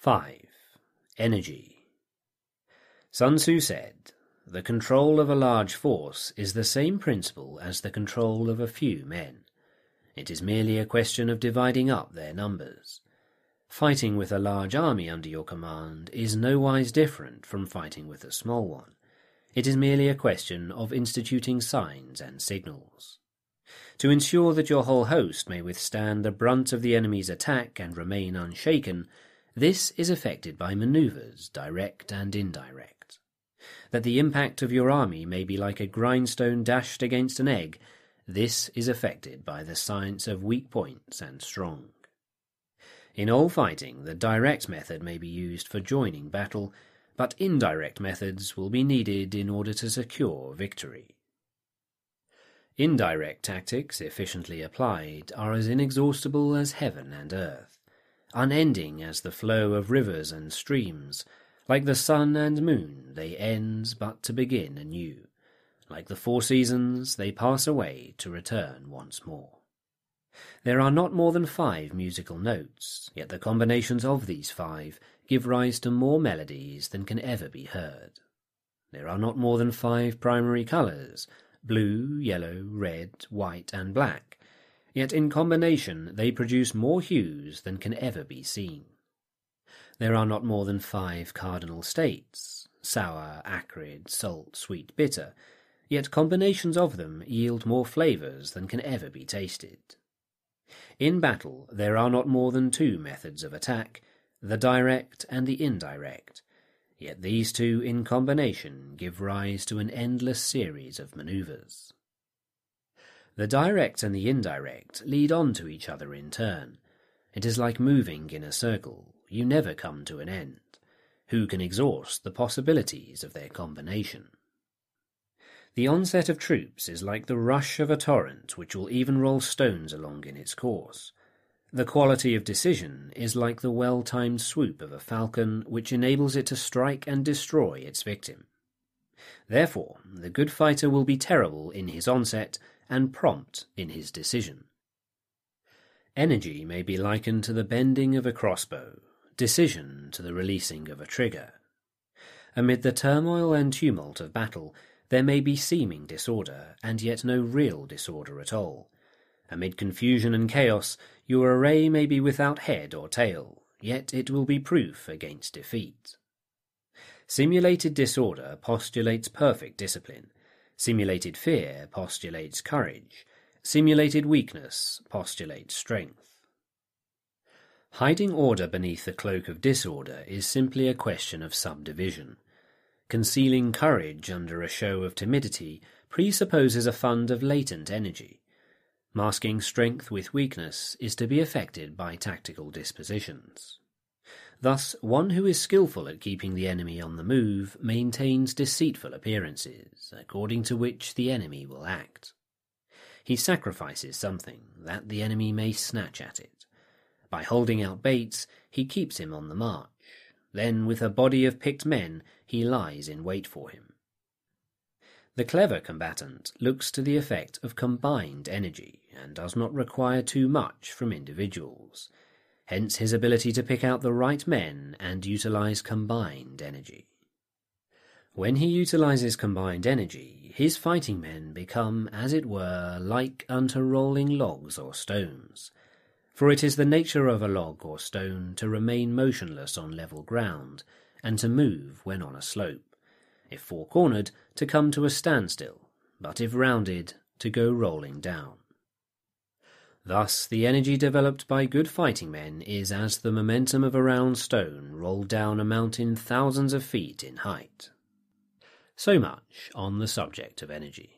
5. Energy. Sun Tzu said, "The control of a large force is the same principle as the control of a few men. It is merely a question of dividing up their numbers. Fighting with a large army under your command is nowise different from fighting with a small one. It is merely a question of instituting signs and signals. To ensure that your whole host may withstand the brunt of the enemy's attack and remain unshaken, this is effected by manoeuvres, direct and indirect. That the impact of your army may be like a grindstone dashed against an egg, this is effected by the science of weak points and strong. In all fighting, the direct method may be used for joining battle, but indirect methods will be needed in order to secure victory. Indirect tactics, efficiently applied, are as inexhaustible as heaven and earth, unending as the flow of rivers and streams. Like the sun and moon, they end but to begin anew. Like the 4 seasons, they pass away to return once more. There are not more than 5 musical notes, yet the combinations of these 5 give rise to more melodies than can ever be heard. There are not more than 5 primary colours, blue, yellow, red, white, and black, yet in combination they produce more hues than can ever be seen. There are not more than 5 cardinal states, sour, acrid, salt, sweet, bitter, yet combinations of them yield more flavours than can ever be tasted. In battle there are not more than 2 methods of attack, the direct and the indirect, yet these 2 in combination give rise to an endless series of manoeuvres. The direct and the indirect lead on to each other in turn. It is like moving in a circle. You never come to an end. Who can exhaust the possibilities of their combination? The onset of troops is like the rush of a torrent which will even roll stones along in its course. The quality of decision is like the well-timed swoop of a falcon which enables it to strike and destroy its victim. Therefore, the good fighter will be terrible in his onset and prompt in his decision. Energy may be likened to the bending of a crossbow, decision to the releasing of a trigger. Amid the turmoil and tumult of battle, there may be seeming disorder, and yet no real disorder at all. Amid confusion and chaos, your array may be without head or tail, yet it will be proof against defeat. Simulated disorder postulates perfect discipline. Simulated fear postulates courage. Simulated weakness postulates strength. Hiding order beneath the cloak of disorder is simply a question of subdivision. Concealing courage under a show of timidity presupposes a fund of latent energy. Masking strength with weakness is to be effected by tactical dispositions. Thus, one who is skilful at keeping the enemy on the move maintains deceitful appearances, according to which the enemy will act. He sacrifices something, that the enemy may snatch at it. By holding out baits, he keeps him on the march. Then, with a body of picked men, he lies in wait for him. The clever combatant looks to the effect of combined energy, and does not require too much from individuals. Hence his ability to pick out the right men and utilize combined energy. When he utilizes combined energy, his fighting men become, as it were, like unto rolling logs or stones. For it is the nature of a log or stone to remain motionless on level ground, and to move when on a slope. If four-cornered, to come to a standstill, but if rounded, to go rolling down. Thus, the energy developed by good fighting men is as the momentum of a round stone rolled down a mountain thousands of feet in height. So much on the subject of energy.